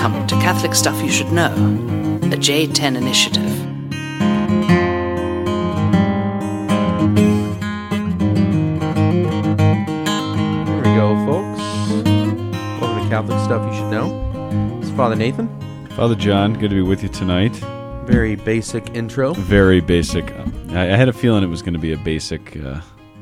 Welcome to Catholic Stuff You Should Know, the J10 Initiative. Here we go, folks. Welcome to Catholic Stuff You Should Know. It's Father Nathan. Father John, good to be with you tonight. Very basic intro. Very basic. I had a feeling it was going to be a basic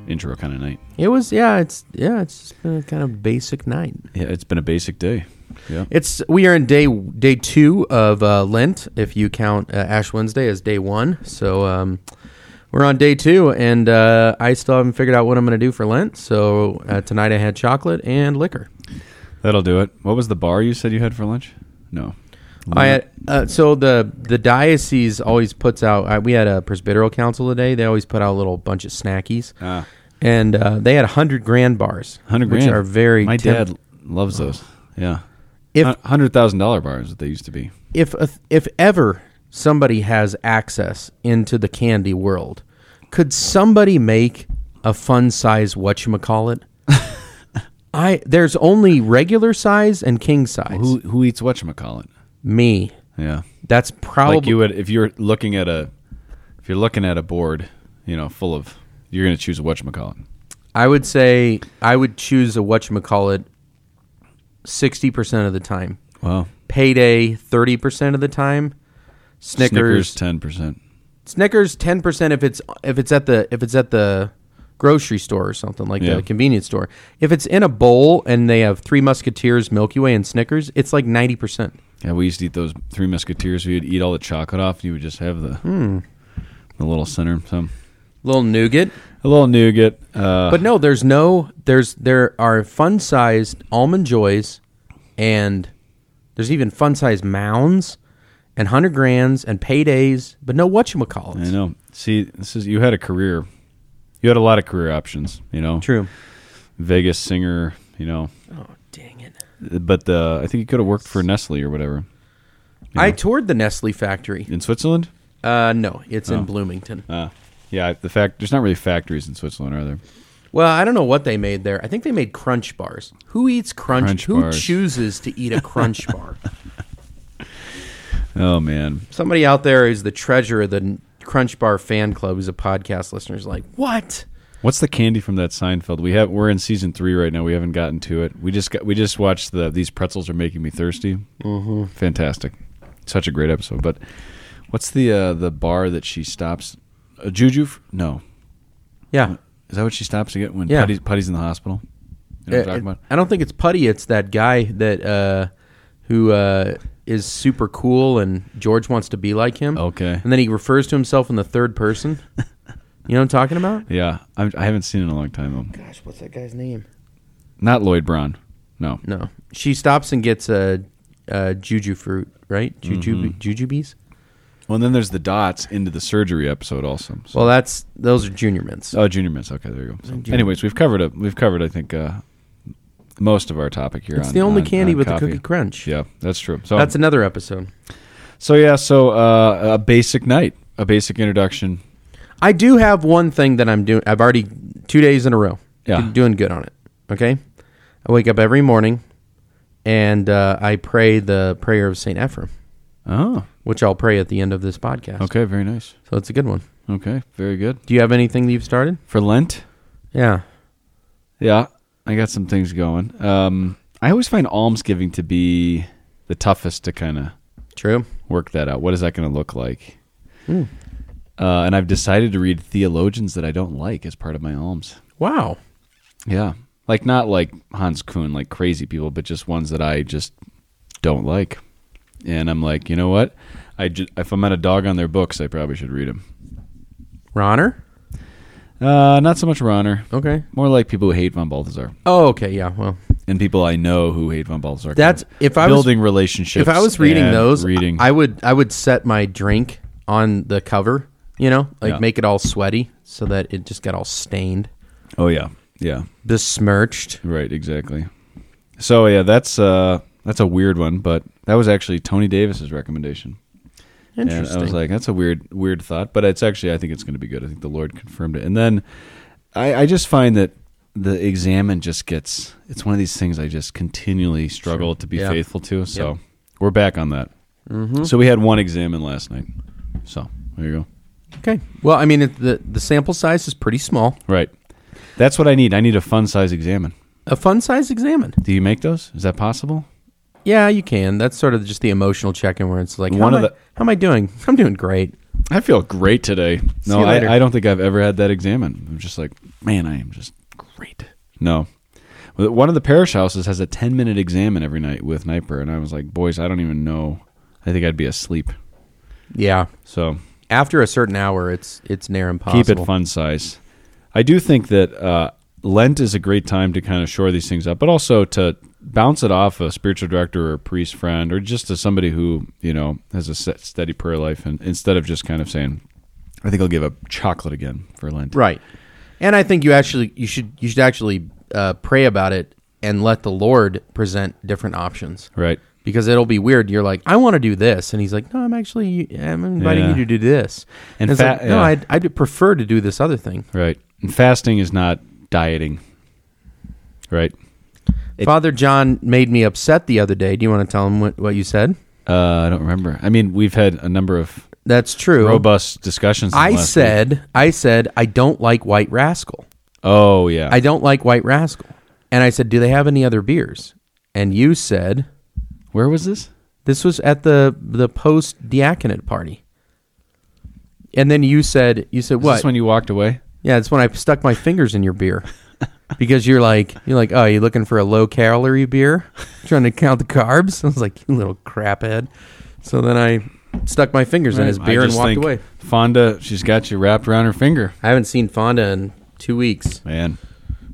intro kind of night. It was, it's been a kind of basic night. Yeah, it's been a basic day. Yeah. We are in day two of Lent, if you count Ash Wednesday as day one. So we're on day two, and I still haven't figured out what I'm going to do for Lent. So tonight I had chocolate and liquor. That'll do it. What was the bar you said you had for lunch? No. I had, so the diocese always puts out. We had a presbyteral council today. They always put out a little bunch of snackies, and they had 100 grand bars. 100 grand, which are very. My dad loves those. Yeah. $100,000 bars that they used to be. If ever somebody has access into the candy world, could somebody make a fun size whatchamacallit? There's only regular size and king size. Well, who eats whatchamacallit? Me. Yeah. That's probably like you would if you're looking at a board, you know, full of, you're going to choose a whatchamacallit. I would choose a whatchamacallit 60% of the time. Wow. Payday 30% of the time. Snickers 10%. Snickers 10% if it's at the grocery store or something like that, a convenience store. If it's in a bowl and they have Three Musketeers, Milky Way, and Snickers, it's like 90%. Yeah, we used to eat those Three Musketeers. We'd eat all the chocolate off, and you would just have the little center, some little nougat. A little nougat. But no, there are fun-sized Almond Joys, and there's even fun-sized Mounds, and 100 Grands, and Paydays, but no whatchamacallits. I know. See, you had a career. You had a lot of career options, you know. True. Vegas singer, you know. Oh, dang it. But I think you could have worked for Nestle or whatever. You know? I toured the Nestle factory. In Switzerland? No, it's in Bloomington. Yeah, there's not really factories in Switzerland, are there? Well, I don't know what they made there. I think they made Crunch bars. Who eats Crunch bars? Who chooses to eat a Crunch bar? Oh, man. Somebody out there is the treasurer of the Crunch Bar fan club who's a podcast listener is like, what? What's the candy from that Seinfeld? We're in season 3 right now. We haven't gotten to it. We just watched these pretzels are making me thirsty. Mm-hmm. Fantastic, such a great episode. But what's the bar that she stops? A Juju? No. Yeah. Is that what she stops to get when Putty's in the hospital? You know what I'm talking about? I don't think it's Putty. It's that guy that who is super cool and George wants to be like him. Okay. And then he refers to himself in the third person. You know what I'm talking about? Yeah. I haven't seen it in a long time, though. Gosh, what's that guy's name? Not Lloyd Braun. No. No. She stops and gets a Juju fruit, right? Jujubees? Well, and then there's the dots into the surgery episode also. So. Well, those are Junior Mints. Oh, Junior Mints. Okay, there you go. So, anyways, we've covered, I think, most of our topic here. It's the only candy with the cookie crunch. Yeah, that's true. So that's another episode. So, a basic night, a basic introduction. I do have one thing that I'm doing. I've already 2 days in a row. Yeah. Doing good on it. Okay? I wake up every morning, and I pray the prayer of St. Ephrem. Oh. Which I'll pray at the end of this podcast. Okay, very nice. So it's a good one. Okay, very good. Do you have anything that you've started? For Lent? Yeah. Yeah, I got some things going. I always find almsgiving to be the toughest to kind of work that out. What is that going to look like? Hmm. And I've decided to read theologians that I don't like as part of my alms. Wow. Yeah. Like, not like Hans Kuhn, like crazy people, but just ones that I just don't like. And I'm like, you know what? If I'm at a dog on their books, I probably should read them. Rahner? Not so much Rahner. Okay. More like people who hate Von Balthasar. Oh, okay. Yeah, well. And people I know who hate Von Balthasar. That's, building relationships. If I was reading those, I would set my drink on the cover. You know, make it all sweaty so that it just got all stained. Oh, yeah. Yeah. Besmirched. Right, exactly. So, yeah, that's a weird one, but that was actually Tony Davis's recommendation. Interesting. And I was like, that's a weird thought, but it's actually, I think it's going to be good. I think the Lord confirmed it. And then I just find that the examine just it's one of these things I just continually struggle to be faithful to, so... Yep. We're back on that. Mm-hmm. So we had one exam in last night. So there you go. Okay. Well, I mean, the sample size is pretty small. Right. That's what I need. I need a fun-size examen. A fun-size examen. Do you make those? Is that possible? Yeah, you can. That's sort of just the emotional check-in where it's like, how am I doing? I'm doing great. I feel great today. No, I don't think I've ever had that examen. I'm just like, man, I am just great. No. One of the parish houses has a 10-minute examen every night with Niper, and I was like, boys, I don't even know. I think I'd be asleep. Yeah. So after a certain hour, it's near impossible. Keep it fun size. I do think that Lent is a great time to kind of shore these things up, but also to bounce it off a spiritual director or a priest friend, or just to somebody who, you know, has a steady prayer life, and instead of just kind of saying, I think I'll give up chocolate again for Lent. Right. And I think you should actually pray about it and let the Lord present different options. Right. Because it'll be weird. You're like, I want to do this. And he's like, no, I'm inviting you to do this. And it's like, no, I'd prefer to do this other thing. Right. And fasting is not dieting. Right. Father John made me upset the other day. Do you want to tell him what you said? I don't remember. I mean, we've had a number of robust discussions. I said, I don't like White Rascal. Oh, yeah. I don't like White Rascal. And I said, do they have any other beers? And you said... Where was this? This was at the post-diaconate party. And then you said what? Is this when you walked away? Yeah, it's when I stuck my fingers in your beer. Because you're like, oh, you looking for a low-calorie beer? Trying to count the carbs? I was like, you little craphead. So then I stuck my fingers in his beer and walked away. Fonda, she's got you wrapped around her finger. I haven't seen Fonda in 2 weeks. Man.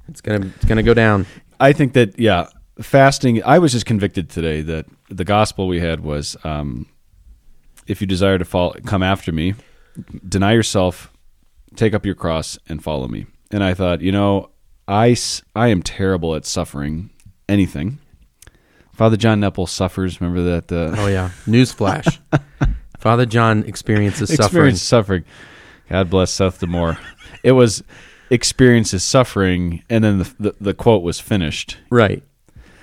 It's gonna go down. I think that, yeah... Fasting, I was just convicted today that the gospel we had was, if you desire to come after me, deny yourself, take up your cross, and follow me. And I thought, I am terrible at suffering anything. Father John Nepple suffers, remember that? Oh, yeah. Newsflash. Father John experiences suffering. God bless Seth DeMore. It was experiences suffering, and then the quote was finished. Right.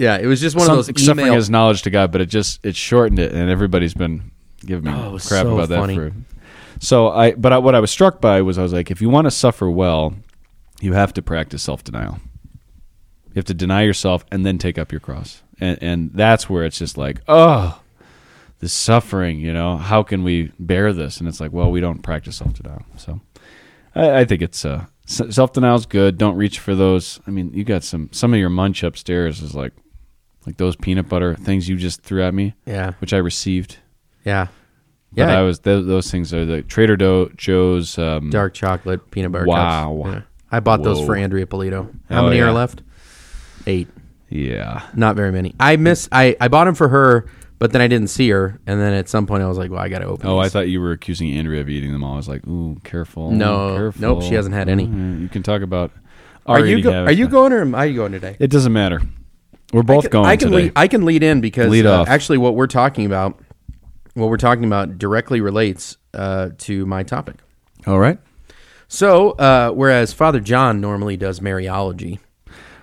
Yeah, it was just one of those emails. Suffering is knowledge to God, but it shortened it, and everybody's been giving me crap so about funny. That. What I was struck by was I was like, if you want to suffer well, you have to practice self-denial. You have to deny yourself and then take up your cross. And that's where it's just like, oh, the suffering, how can we bear this? And it's like, well, we don't practice self-denial. So I think it's... self-denial is good. Don't reach for those. I mean, you got some of your munch upstairs is like those peanut butter things you just threw at me, yeah, which I received. Yeah. But yeah. Those things are the Trader Joe's... dark chocolate peanut butter cups. Wow. Yeah. I bought those for Andrea Polito. How many are left? 8. Yeah. Not very many. I bought them for her, but then I didn't see her, and then at some point I was like, well, I got to open these. I thought you were accusing Andrea of eating them all. I was like, ooh, careful. No, careful. Nope, she hasn't had any. Mm-hmm. You can talk about... Are you going or am I going today? It doesn't matter. We're both going today. I can lead in because actually what we're talking about directly relates to my topic. All right. So, whereas Father John normally does Mariology.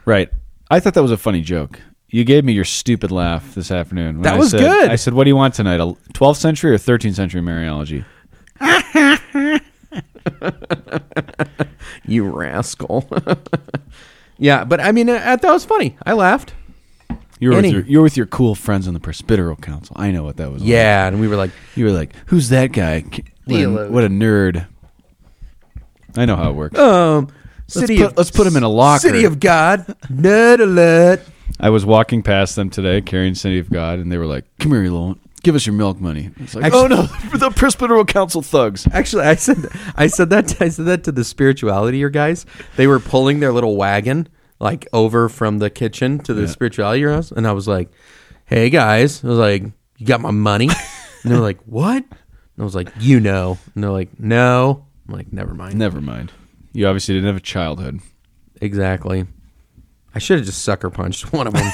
Right. I thought that was a funny joke. You gave me your stupid laugh this afternoon. That was good. I said, what do you want tonight, a 12th century or 13th century Mariology? You rascal. Yeah, but I mean, that was funny. I laughed. You were with your cool friends on the Presbyteral Council. I know what that was. Yeah, like. And you were like, who's that guy? What a nerd. I know how it works. Let's put him in a locker. City of God. Nerd alert. I was walking past them today, carrying City of God, and they were like, come here, you little, give us your milk money. It's like, the Presbyteral Council thugs. Actually, I said that to the spirituality guys. They were pulling their little wagon like over from the kitchen to the spirituality house, and I was like, hey, guys. I was like, you got my money? And they were like, what? And I was like, And they're like, no. I'm like, never mind. You obviously didn't have a childhood. Exactly. I should have just sucker punched one of them.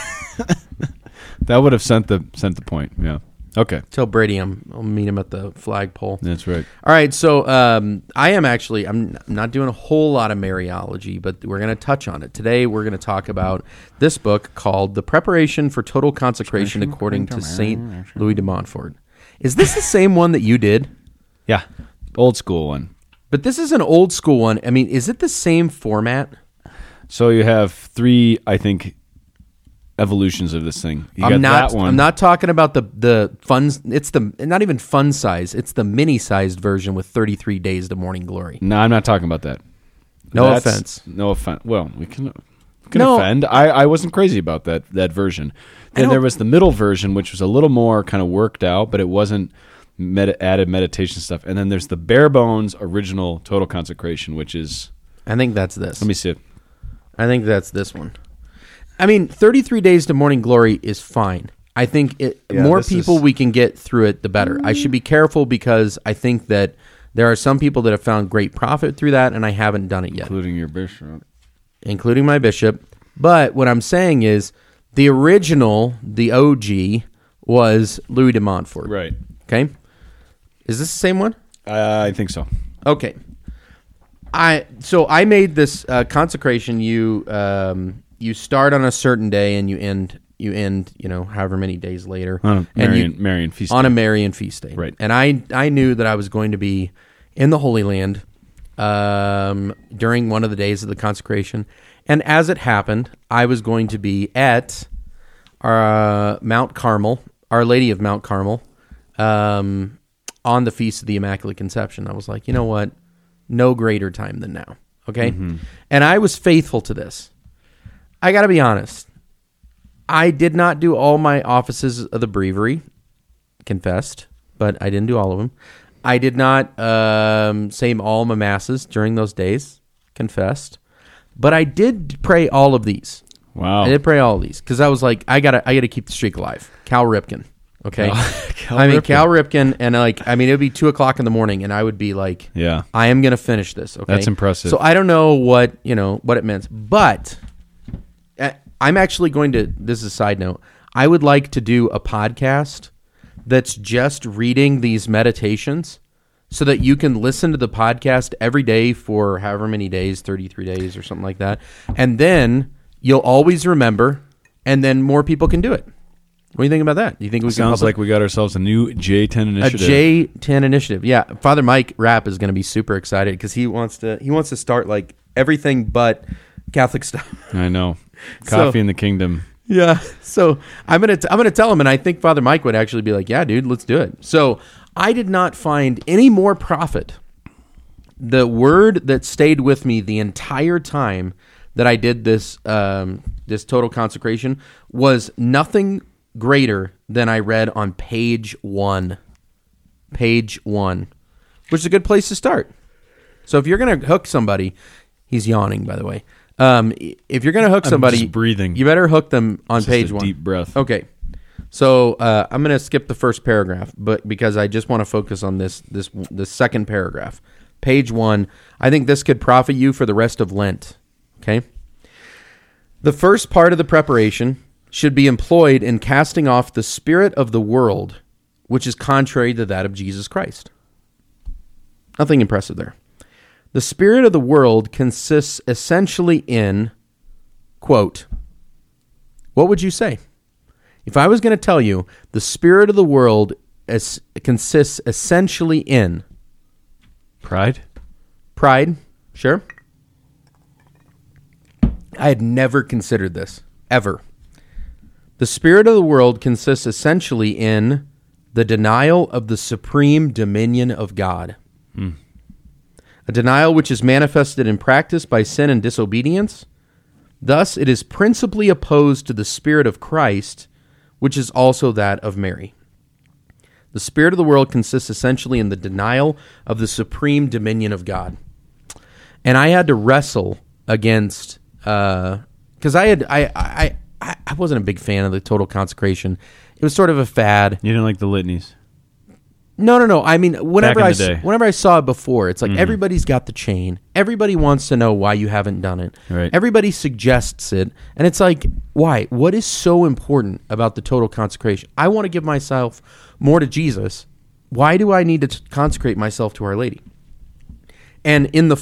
That would have sent the point, yeah. Okay. Tell Brady I'll meet him at the flagpole. That's right. All right. So I'm not doing a whole lot of Mariology, but we're going to touch on it. Today we're going to talk about this book called The Preparation for Total Consecration According to St. Louis de Montfort. Is this the same one that you did? Yeah. Old school one. But this is an old school one. I mean, is it the same format? So you have three, I think, evolutions of this thing. I'm not talking about the fun. It's the not even fun size. It's the mini sized version with 33 Days to Morning Glory. No, I'm not talking about that. No offense. Well, we can offend. I wasn't crazy about that version. Then there was the middle version, which was a little more kind of worked out, but it wasn't added meditation stuff. And then there's the bare bones original total consecration, which is. I think that's this. Let me see it. I think that's this one. I mean, 33 Days to Morning Glory is fine. I think we can get through it, the better. I should be careful because I think that there are some people that have found great profit through that, and I haven't done it yet. Including your bishop. Including my bishop. But what I'm saying is the original, the OG, was Louis de Montfort. Right. Okay? Is this the same one? I think so. Okay. I made this consecration. You start on a certain day and you end however many days later on a Marian feast day. Right. And I knew that I was going to be in the Holy Land during one of the days of the consecration, and as it happened, I was going to be at Mount Carmel, Our Lady of Mount Carmel, on the Feast of the Immaculate Conception. I was like, you know what? No greater time than now, okay? Mm-hmm. And I was faithful to this. I got to be honest. I did not do all my offices of the breviary, confessed, but I didn't do all of them. I did not say all my masses during those days, confessed, but I did pray all of these. Wow. I did pray all of these because I was like, I gotta keep the streak alive. Cal Ripken, okay? Cal Ripken, and it would be 2:00 in the morning, and I would be like, yeah, I am gonna finish this. Okay, that's impressive. So I don't know what it meant, but I'm actually going to. This is a side note. I would like to do a podcast that's just reading these meditations, so that you can listen to the podcast every day for however many days, 33 days or something like that, and then you'll always remember, and then more people can do it. What do you think about that? Do you think we got ourselves a new J10 initiative? A J10 initiative, yeah. Father Mike Rapp is going to be super excited because he wants to start like everything but Catholic stuff. I know, coffee in the kingdom. Yeah, so I'm gonna tell him, and I think Father Mike would actually be like, "Yeah, dude, let's do it." So I did not find any more profit. The word that stayed with me the entire time that I did this this total consecration was nothing greater than I read on page one, which is a good place to start. So if you're going to hook somebody, he's yawning, by the way. If you're going to hook somebody, I'm just breathing. You better hook them on page one. Deep breath. Okay. So I'm going to skip the first paragraph, but because I just want to focus on this second paragraph, page one. I think this could profit you for the rest of Lent. Okay. The first part of the preparation should be employed in casting off the spirit of the world, which is contrary to that of Jesus Christ. Nothing impressive there. The spirit of the world consists essentially in, quote, what would you say? If I was going to tell you the spirit of the world consists essentially in pride, sure. I had never considered this, ever. The spirit of the world consists essentially in the denial of the supreme dominion of God. Mm. A denial which is manifested in practice by sin and disobedience. Thus, it is principally opposed to the spirit of Christ, which is also that of Mary. The spirit of the world consists essentially in the denial of the supreme dominion of God. And I had to wrestle against, because I wasn't a big fan of the total consecration. It was sort of a fad. You didn't like the litanies? No. I mean, whenever I saw it before, it's like everybody's got the chain. Everybody wants to know why you haven't done it. Right. Everybody suggests it. And it's like, why? What is so important about the total consecration? I want to give myself more to Jesus. Why do I need to consecrate myself to Our Lady? And in the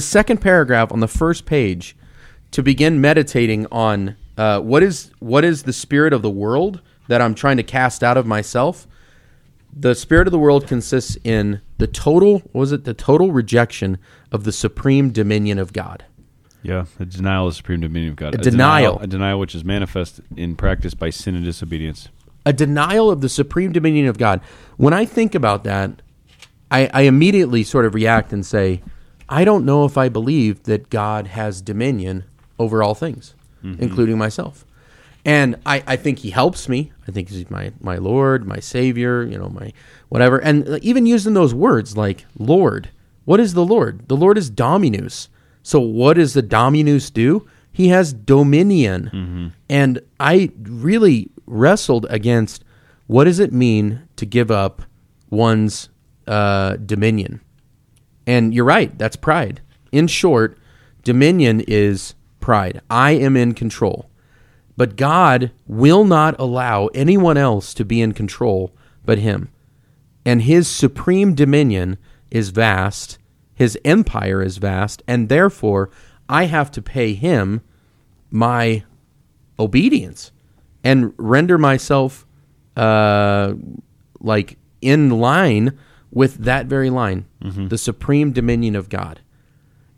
second paragraph on the first page, to begin meditating on what is the spirit of the world that I'm trying to cast out of myself. The spirit of the world consists in the total rejection of the supreme dominion of God. Yeah, the denial of the supreme dominion of God. A denial which is manifest in practice by sin and disobedience. A denial of the supreme dominion of God. When I think about that, I immediately sort of react and say, I don't know if I believe that God has dominion over all things, including myself. And I think he helps me. I think he's my Lord, my Savior, my whatever. And even using those words like Lord, what is the Lord? The Lord is Dominus. So what does the Dominus do? He has dominion. Mm-hmm. And I really wrestled against what does it mean to give up one's dominion. And you're right, that's pride. In short, dominion is pride. I am in control. But God will not allow anyone else to be in control but him. And his supreme dominion is vast, his empire is vast, and therefore I have to pay him my obedience and render myself in line with that very line, the supreme dominion of God.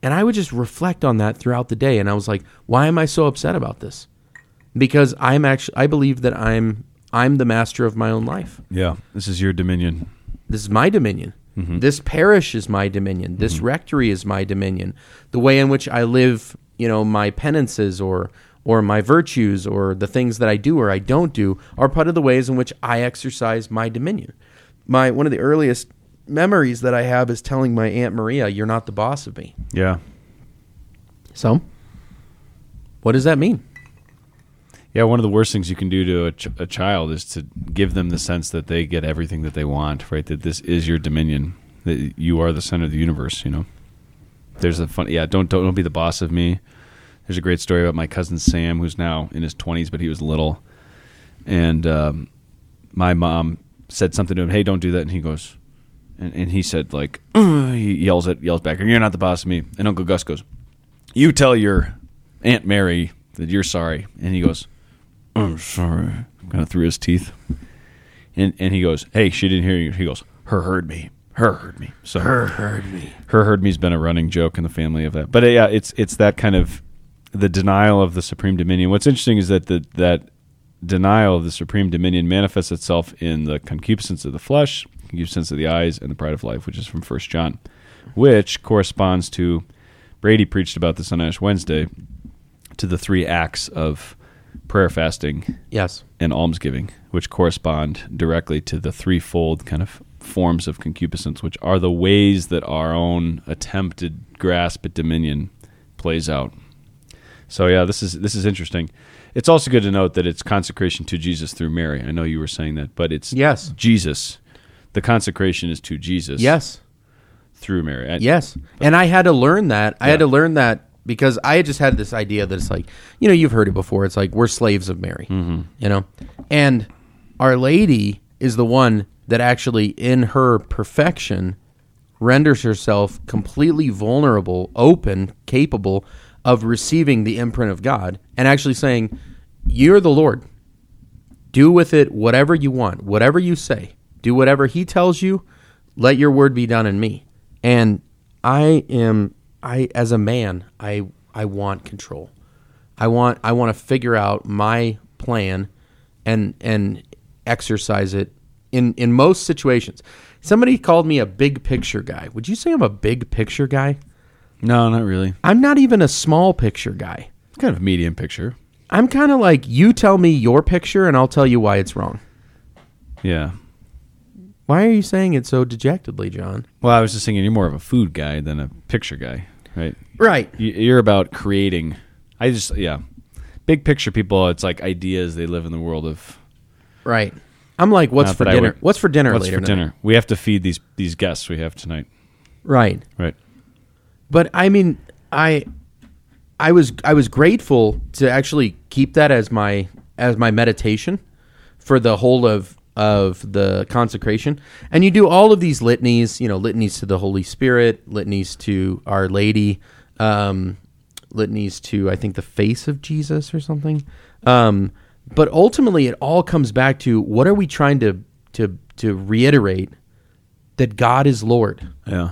And I would just reflect on that throughout the day, and I was like, why am I so upset about this? Because I believe that I'm the master of my own life. Yeah, this is your dominion. This is my dominion. Mm-hmm. This parish is my dominion. This rectory is my dominion. The way in which I live, my penances or my virtues or the things that I do or I don't do are part of the ways in which I exercise my dominion. One of the earliest memories that I have is telling my Aunt Maria, "You're not the boss of me." Yeah. So, what does that mean? Yeah, one of the worst things you can do to a child is to give them the sense that they get everything that they want, right? That this is your dominion, that you are the center of the universe, There's a funny, don't be the boss of me. There's a great story about my cousin Sam, who's now in his 20s, but he was little. And my mom said something to him, hey, don't do that. And he goes, and he said he yells back, you're not the boss of me. And Uncle Gus goes, you tell your Aunt Mary that you're sorry. And he goes, I'm sorry, kind of through his teeth. And he goes, hey, she didn't hear you. He goes, her heard me. Her heard me. So her heard me. Her heard me's been a running joke in the family of that. But yeah, it's that kind of the denial of the supreme dominion. What's interesting is that that denial of the supreme dominion manifests itself in the concupiscence of the flesh, concupiscence of the eyes, and the pride of life, which is from 1 John, which corresponds to, Brady preached about this on Ash Wednesday, to the three acts of prayer, fasting, yes, and almsgiving, which correspond directly to the threefold kind of forms of concupiscence, which are the ways that our own attempted grasp at dominion plays out. So yeah, this is interesting. It's also good to note that it's consecration to Jesus through Mary. I know you were saying that, but it's Jesus. The consecration is to Jesus. Yes. Through Mary. And I had to learn that. Yeah. I had to learn that. Because I just had this idea that it's like, you've heard it before. It's like, we're slaves of Mary, And Our Lady is the one that actually, in her perfection, renders herself completely vulnerable, open, capable of receiving the imprint of God and actually saying, you're the Lord. Do with it whatever you want, whatever you say. Do whatever he tells you. Let your word be done in me. And as a man, I want control. I want to figure out my plan and exercise it in most situations. Somebody called me a big picture guy. Would you say I'm a big picture guy? No, not really. I'm not even a small picture guy. Kind of medium picture. I'm kind of like, you tell me your picture and I'll tell you why it's wrong. Yeah. Why are you saying it so dejectedly, John? Well, I was just thinking you're more of a food guy than a picture guy. Right. You're about creating. Big picture people, it's like ideas. They live in the world of. Right. I'm like, what's for dinner? What's for dinner later? What's for dinner? We have to feed these guests we have tonight. Right. Right. But I mean, I was grateful to actually keep that as my meditation for the whole of the consecration. And you do all of these litanies, you know, litanies to the Holy Spirit, litanies to Our Lady, litanies to, I think, the face of Jesus or something. But ultimately, it all comes back to, what are we trying to reiterate? That God is Lord. Yeah.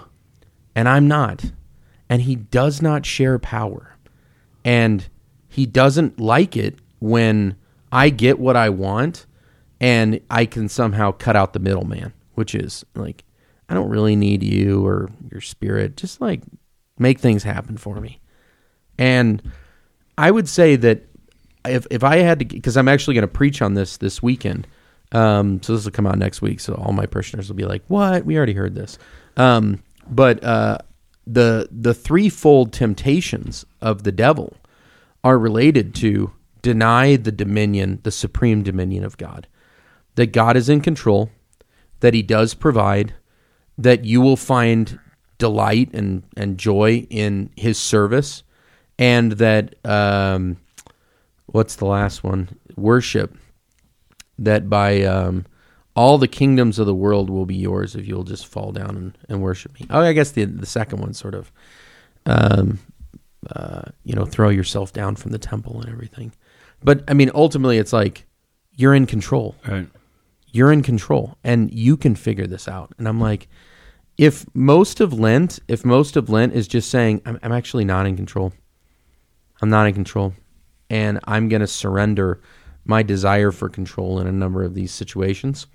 And I'm not. And he does not share power. And he doesn't like it when I get what I want and I can somehow cut out the middleman, which is like, I don't really need you or your spirit. Just like make things happen for me. And I would say that if I had to, because I'm actually going to preach on this weekend. So this will come out next week. So all my parishioners will be like, what? We already heard this. But the threefold temptations of the devil are related to deny the dominion, the supreme dominion of God, that God is in control, that he does provide, that you will find delight and joy in his service, and that, what's the last one? Worship. That by all the kingdoms of the world will be yours if you'll just fall down and worship me. Oh, I guess the second one sort of, throw yourself down from the temple and everything. But, I mean, ultimately it's like, you're in control. Right. You're in control, and you can figure this out. And I'm like, if most of Lent is just saying, I'm actually not in control. I'm not in control, and I'm going to surrender my desire for control in a number of these situations,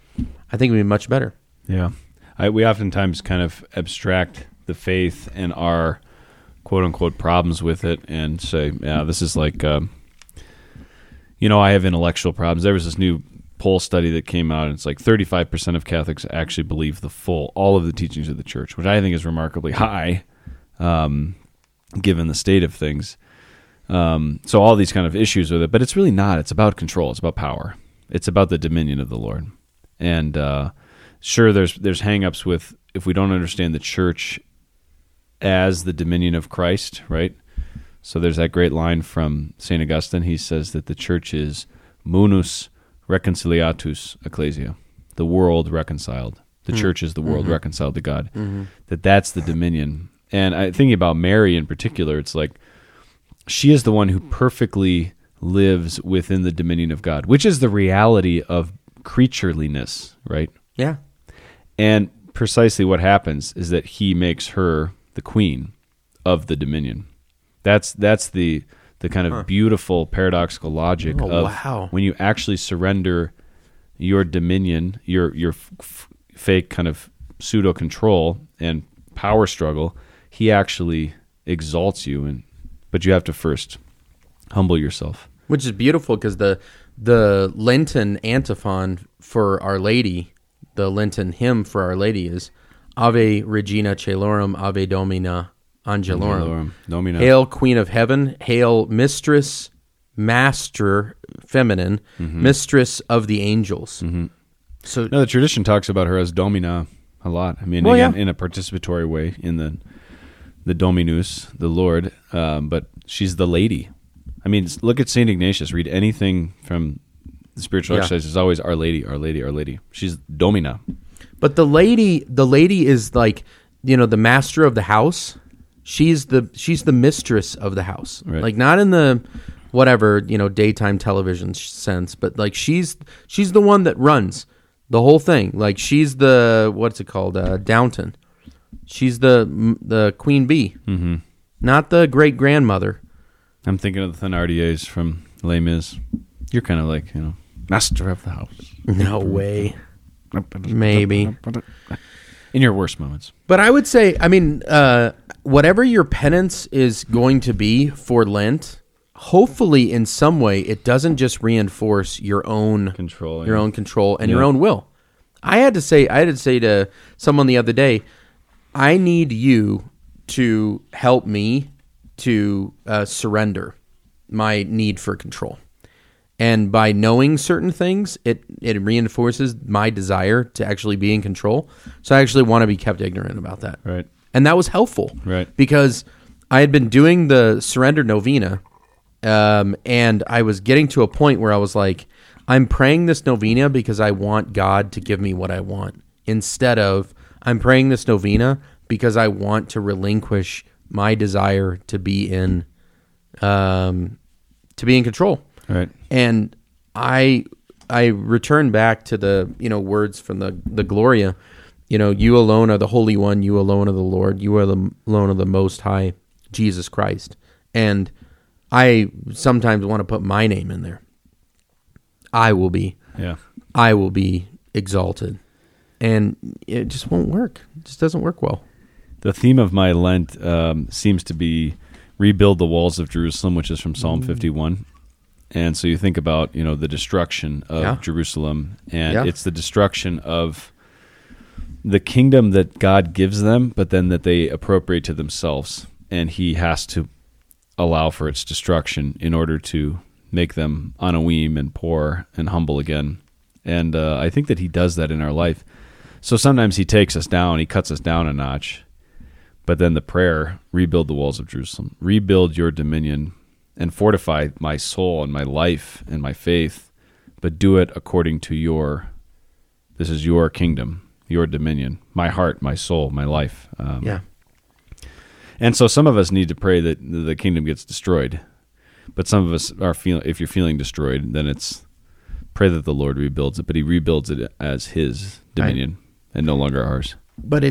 I think it would be much better. Yeah. We oftentimes kind of abstract the faith and our quote-unquote problems with it and say, yeah, this is like, I have intellectual problems. There was this new poll study that came out, and it's like 35% of Catholics actually believe all of the teachings of the church, which I think is remarkably high given the state of things. So all these kind of issues with it, but it's really not. It's about control. It's about power. It's about the dominion of the Lord. And sure, there's hang-ups with if we don't understand the church as the dominion of Christ, right? So there's that great line from St. Augustine. He says that the church is munus reconciliatus ecclesia, the world reconciled. The church is the world reconciled to God. Mm-hmm. That's the dominion. And thinking about Mary in particular, it's like, she is the one who perfectly lives within the dominion of God, which is the reality of creatureliness, right? Yeah. And precisely what happens is that he makes her the queen of the dominion. That's the kind of beautiful paradoxical logic when you actually surrender your dominion, your fake kind of pseudo-control and power struggle, he actually exalts you, but you have to first humble yourself. Which is beautiful, because the Lenten antiphon for Our Lady, the Lenten hymn for Our Lady is Ave Regina Caelorum, Ave Domina Angelorum. Domina. Hail Queen of Heaven, Hail Mistress, Master, feminine, Mistress of the Angels. Mm-hmm. So the tradition talks about her as Domina a lot. I mean, in a participatory way in the Dominus, the Lord, but she's the lady. I mean, look at St. Ignatius. Read anything from the spiritual exercises. It's always Our Lady, Our Lady, Our Lady. She's Domina. But the lady is like, the master of the house. She's the mistress of the house. Right. Like, not in the whatever, daytime television sense, but like she's the one that runs the whole thing. Like, she's the, what's it called? Downton. She's the queen bee, not the great grandmother. I'm thinking of the Thénardiers from Les Mis. You're kind of like, master of the house. No way. Maybe. In your worst moments. But I would say, whatever your penance is going to be for Lent, hopefully in some way it doesn't just reinforce your own control, your own will. I had to say to someone the other day, I need you to help me to surrender my need for control. And by knowing certain things, it reinforces my desire to actually be in control. So I actually want to be kept ignorant about that. Right. And that was helpful. Right. Because I had been doing the surrender novena, and I was getting to a point where I was like, I'm praying this novena because I want God to give me what I want, instead of I'm praying this novena because I want to relinquish my desire to be in control. Right. And I return back to the, words from the Gloria, you alone are the Holy One, you alone are the Lord, you are the alone of the Most High, Jesus Christ. And I sometimes want to put my name in there. I will be exalted. And it just won't work. It just doesn't work well. The theme of my Lent seems to be rebuild the walls of Jerusalem, which is from Psalm 51. And so you think about, the destruction of Jerusalem, and it's the destruction of the kingdom that God gives them, but then that they appropriate to themselves, and he has to allow for its destruction in order to make them on a weem and poor and humble again. And I think that he does that in our life. So sometimes he takes us down, he cuts us down a notch, but then the prayer, rebuild the walls of Jerusalem, rebuild your dominion, and fortify my soul and my life and my faith, but do it according to this is your kingdom, your dominion, my heart, my soul, my life. And so some of us need to pray that the kingdom gets destroyed, but some of us if you're feeling destroyed, then it's pray that the Lord rebuilds it, but he rebuilds it as his dominion and no longer ours. But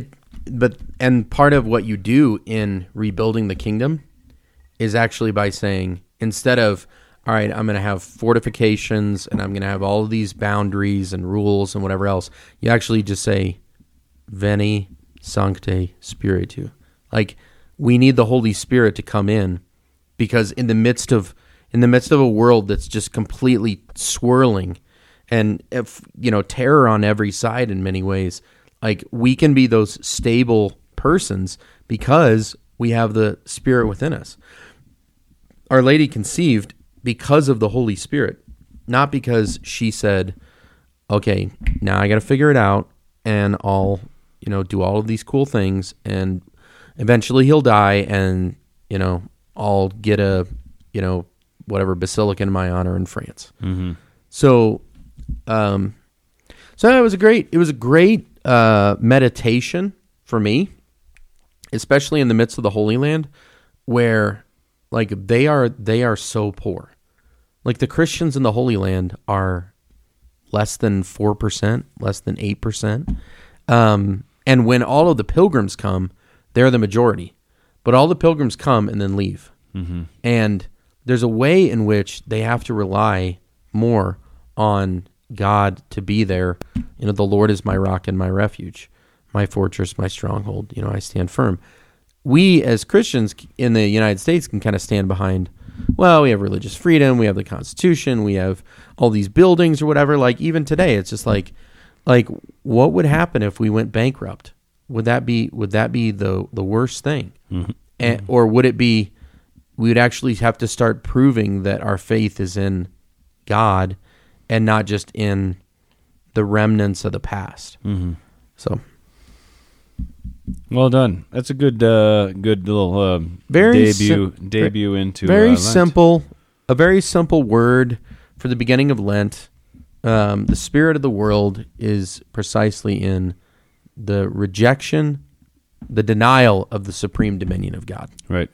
part of what you do in rebuilding the kingdom is actually by saying, instead of, all right, I'm going to have fortifications and I'm going to have all of these boundaries and rules and whatever else, you actually just say, Veni Sancte Spiritu. Like, we need the Holy Spirit to come in, because in the midst of a world that's just completely swirling and, terror on every side in many ways, like, we can be those stable persons because we have the Spirit within us. Our Lady conceived because of the Holy Spirit, not because she said, okay, now I got to figure it out, and I'll, do all of these cool things, and eventually he'll die, and, I'll get a, whatever basilica in my honor in France. Mm-hmm. So it was a great meditation for me, especially in the midst of the Holy Land, where like they are so poor. Like, the Christians in the Holy Land are less than 4%, less than 8%. And when all of the pilgrims come, they're the majority. But all the pilgrims come and then leave. Mm-hmm. And there's a way in which they have to rely more on God to be there. The Lord is my rock and my refuge, my fortress, my stronghold, I stand firm. We as Christians in the United States can kind of stand behind, well, we have religious freedom, we have the Constitution, we have all these buildings or whatever. Like, even today, it's just like what would happen if we went bankrupt? Would that be the worst thing? Mm-hmm. Or would it be, we would actually have to start proving that our faith is in God and not just in the remnants of the past. Mm-hmm. So... well done. That's a good little debut into Lent. A very simple word for the beginning of Lent. The spirit of the world is precisely in the rejection, the denial of the supreme dominion of God. Right.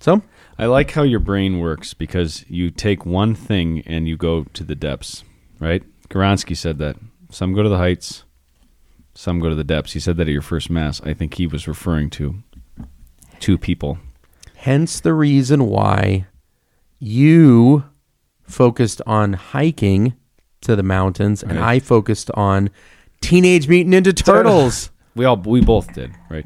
So I like how your brain works, because you take one thing and you go to the depths. Right. Goransky said that. Some go to the heights. Some go to the depths. He said that at your first Mass. I think he was referring to two people. Hence the reason why you focused on hiking to the mountains, and I focused on Teenage Mutant Ninja Turtles. We both did, right?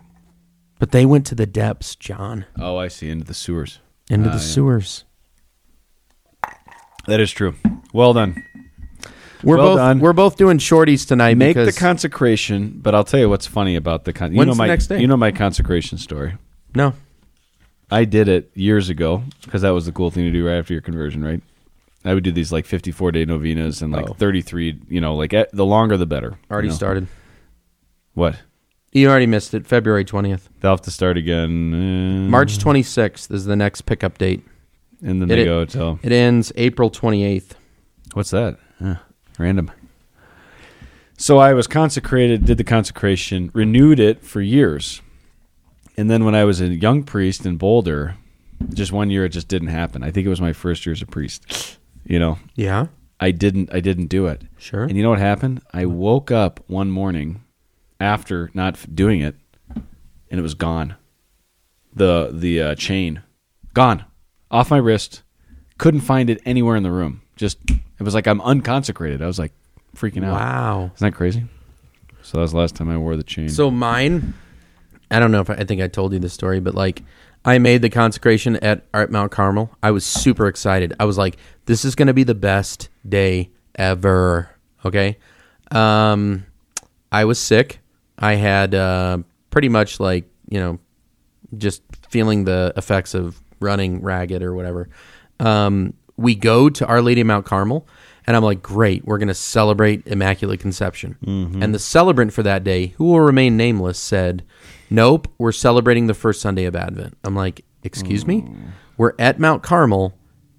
But they went to the depths, John. Oh, I see. Into the sewers. Into the sewers. That is true. Well done. We're both doing shorties tonight. Make the consecration, but I'll tell you what's funny about the consecration. When's the next day? You know my consecration story. No. I did it years ago because that was the cool thing to do right after your conversion, right? I would do these like 54-day novenas and like 33, you know, like the longer the better. Already started. What? You already missed it. February 20th. They'll have to start again. March 26th is the next pickup date. And then they go till... It ends April 28th. What's that? Random. So I was consecrated, did the consecration, renewed it for years. And then when I was a young priest in Boulder, just one year it just didn't happen. I think it was my first year as a priest, you know? Yeah. I didn't do it. Sure. And you know what happened? I woke up one morning after not doing it, and it was gone. The chain, gone. Off my wrist. Couldn't find it anywhere in the room. Just, it was like I'm unconsecrated. I was like freaking out. Wow. Isn't that crazy? So that was the last time I wore the chain. So mine... I don't know if I think I told you this story, but like I made the consecration at Mount Carmel. I was super excited. I was like, this is going to be the best day ever. Okay. I was sick. I had pretty much like, you know, just feeling the effects of running ragged or whatever. We go to Our Lady of Mount Carmel and I'm like, great, we're going to celebrate Immaculate Conception. Mm-hmm. And the celebrant for that day, who will remain nameless, said, nope, we're celebrating the first Sunday of Advent. I'm like, excuse me? We're at Mount Carmel,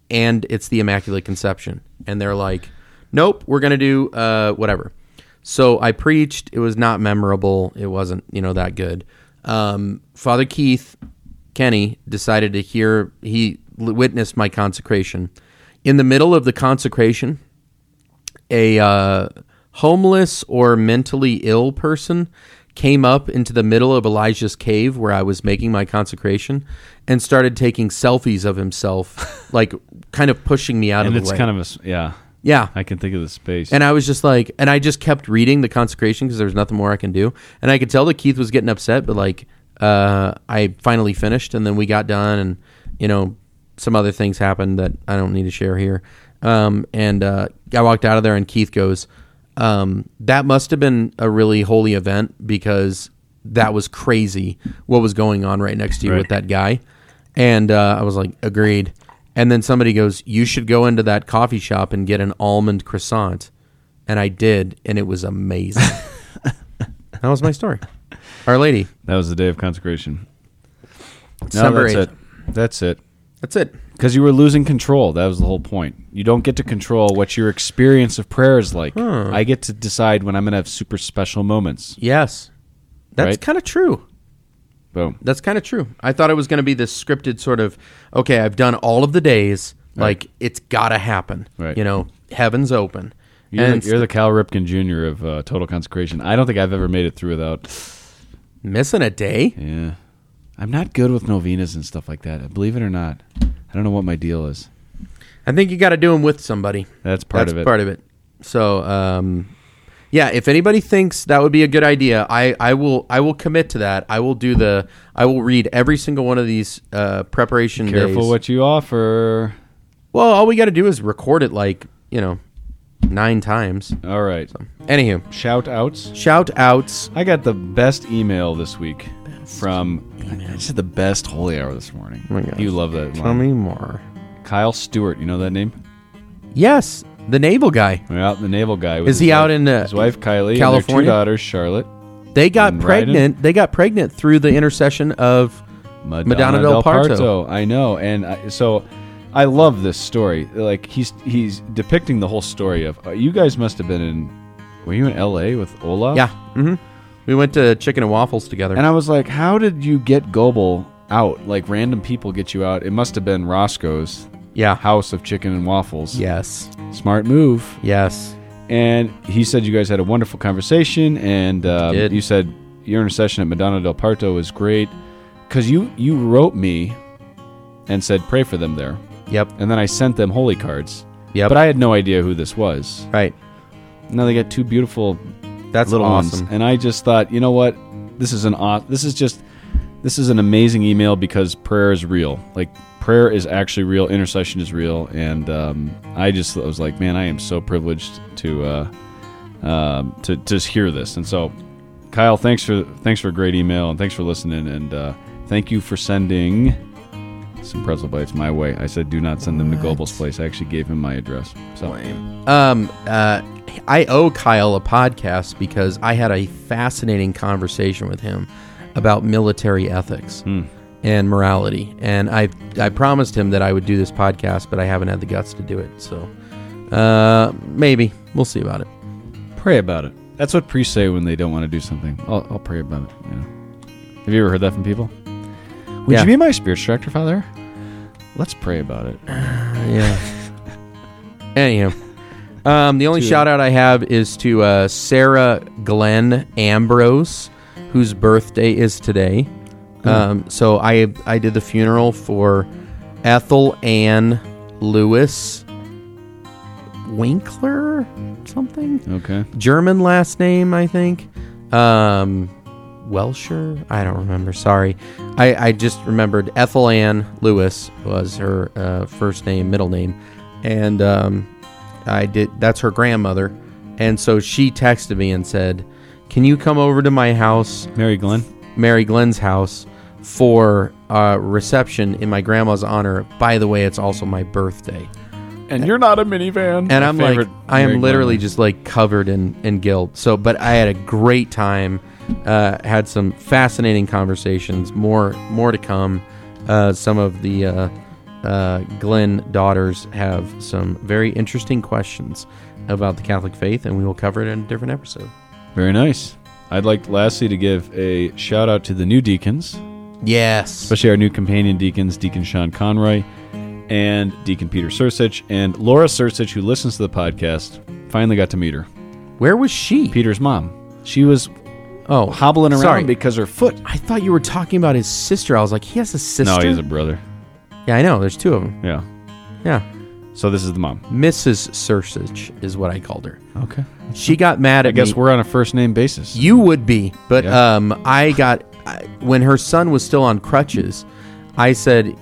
and it's the Immaculate Conception. And they're like, nope, we're going to do whatever. So I preached. It was not memorable. It wasn't, you know, that good. Father Keith Kenny decided to hear, he witnessed my consecration. In the middle of the consecration, a homeless or mentally ill person came up into the middle of Elijah's cave where I was making my consecration and started taking selfies of himself, like kind of pushing me out of the way. And it's kind of a, yeah. I can think of the space. And I was just like, and I just kept reading the consecration because there was nothing more I can do. And I could tell that Keith was getting upset, but like I finally finished and then we got done and, you know, some other things happened that I don't need to share here. And I walked out of there and Keith goes, that must have been a really holy event because that was crazy what was going on right next to you with that guy. And I was like, agreed. And then somebody goes, you should go into that coffee shop and get an almond croissant. And I did, and it was amazing. That was my story. Our Lady. That was the day of consecration. December 8th. That's it. Because you were losing control. That was the whole point. You don't get to control what your experience of prayer is like. Huh. I get to decide when I'm going to have super special moments. Yes. That's kind of true. Boom. That's kind of true. I thought it was going to be this scripted sort of, okay, I've done all of the days. Right. Like, it's got to happen. Right. You know, heaven's open. You're the Cal Ripken Jr. of Total Consecration. I don't think I've ever made it through without... missing a day? Yeah. I'm not good with novenas and stuff like that. Believe it or not. I don't know what my deal is. I think you got to do them with somebody. That's part of it. So, yeah, if anybody thinks that would be a good idea, I will commit to that. I will read every single one of these preparation days. Careful what you offer. Well, all we got to do is record it like, you know, 9 times. All right. So, anywho. Shout outs. I got the best email this week. I said the best holy hour this morning. Oh my gosh. You love that. Tell me more. Kyle Stewart, you know that name? Yes, the naval guy. Yeah, the naval guy. Is he out in his wife Kylie, California? And their 2 daughters, Charlotte. They got pregnant. Ryden. They got pregnant through the intercession of Madonna del Parto. I know, and so I love this story. Like he's depicting the whole story of you guys must have been Were you in L.A. with Olaf? Yeah. Mm-hmm. We went to Chicken and Waffles together. And I was like, how did you get Goebel out? Like, random people get you out. It must have been Roscoe's house of Chicken and Waffles. Yes. Smart move. Yes. And he said you guys had a wonderful conversation, and you said your intercession at Madonna del Parto was great because you wrote me and said pray for them there. Yep. And then I sent them holy cards. Yep. But I had no idea who this was. Right. Now they got 2 beautiful... That's little awesome. Ones. And I just thought, you know what? This is an amazing email because prayer is real. Like prayer is actually real. Intercession is real. And I was like, man, I am so privileged to just hear this. And so, Kyle, thanks for a great email and thanks for listening and thank you for sending some pretzel bites my way. I said, do not send them to Goebbels' place. I actually gave him my address. So lame. I owe Kyle a podcast because I had a fascinating conversation with him about military ethics and morality. And I promised him that I would do this podcast, but I haven't had the guts to do it. So maybe. We'll see about it. Pray about it. That's what priests say when they don't want to do something. I'll pray about it. Yeah. Have you ever heard that from people? Would you be my spiritual director, Father? Let's pray about it. Yeah. Anyhow. The only shout-out I have is to Sarah Glenn Ambrose, whose birthday is today. So I did the funeral for Ethel Ann Lewis Winkler something. Okay. German last name, I think. Welsher? I don't remember. Sorry. I just remembered Ethel Ann Lewis was her first name, middle name. And that's her grandmother. And so she texted me and said, can you come over to my house? Mary Glenn's house for a reception in my grandma's honor. By the way, it's also my birthday. And you're not a minivan. And I'm like, I am literally just like covered in guilt. So, but I had a great time. Had some fascinating conversations. More to come. Some of the Glenn daughters have some very interesting questions about the Catholic faith, and we will cover it in a different episode. Very nice. I'd like, lastly, to give a shout-out to the new deacons. Yes. Especially our new companion deacons, Deacon Sean Conroy and Deacon Peter Sursich. And Laura Sursich, who listens to the podcast, finally got to meet her. Where was she? Peter's mom. She was hobbling around because her foot. I thought you were talking about his sister. I was like, he has a sister? No, he has a brother. Yeah, I know. There's two of them. Yeah. So this is the mom. Mrs. Sursich is what I called her. Okay. She got mad at me. I guess we're on a first-name basis. You would be. But when her son was still on crutches, I said,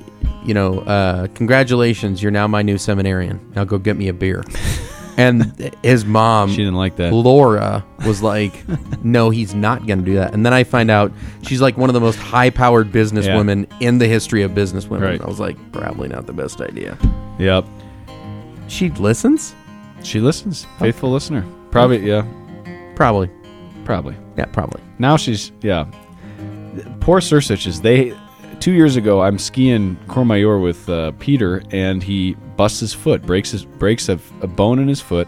congratulations, you're now my new seminarian. Now go get me a beer. And his mom, she didn't like that. Laura was like, no, he's not going to do that. And then I find out she's like one of the most high-powered businesswomen in the history of businesswomen. Right. I was like, probably not the best idea. Yep. She listens? She listens. Faithful listener. Probably, yeah. Probably. Yeah, probably. Now she's, yeah. Poor Sursiches. 2 years ago, I'm skiing Courmayeur with Peter, and he busts his foot, breaks a bone in his foot,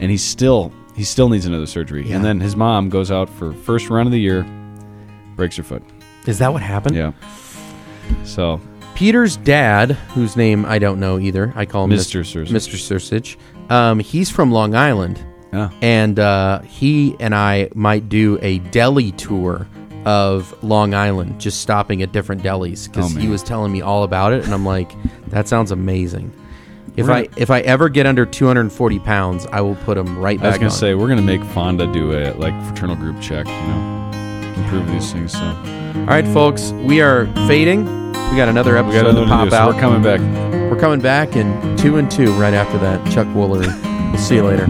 and he still needs another surgery. Yeah. And then his mom goes out for first run of the year, breaks her foot. Is that what happened? Yeah. So Peter's dad, whose name I don't know either, I call him Mr. Sursich. Mr. Sursich. He's from Long Island. Yeah. And he and I might do a deli tour of Long Island, just stopping at different delis, because he was telling me all about it, and I'm like, that sounds amazing. If I ever get under 240 pounds, I will put him right back on. I was going to say, we're going to make Fonda do a fraternal group check, improve these things. So, all right, folks, we are fading. We got another episode to pop out. We're coming back. We're coming back in 2 and 2 right after that. Chuck Woolery. We'll see you later.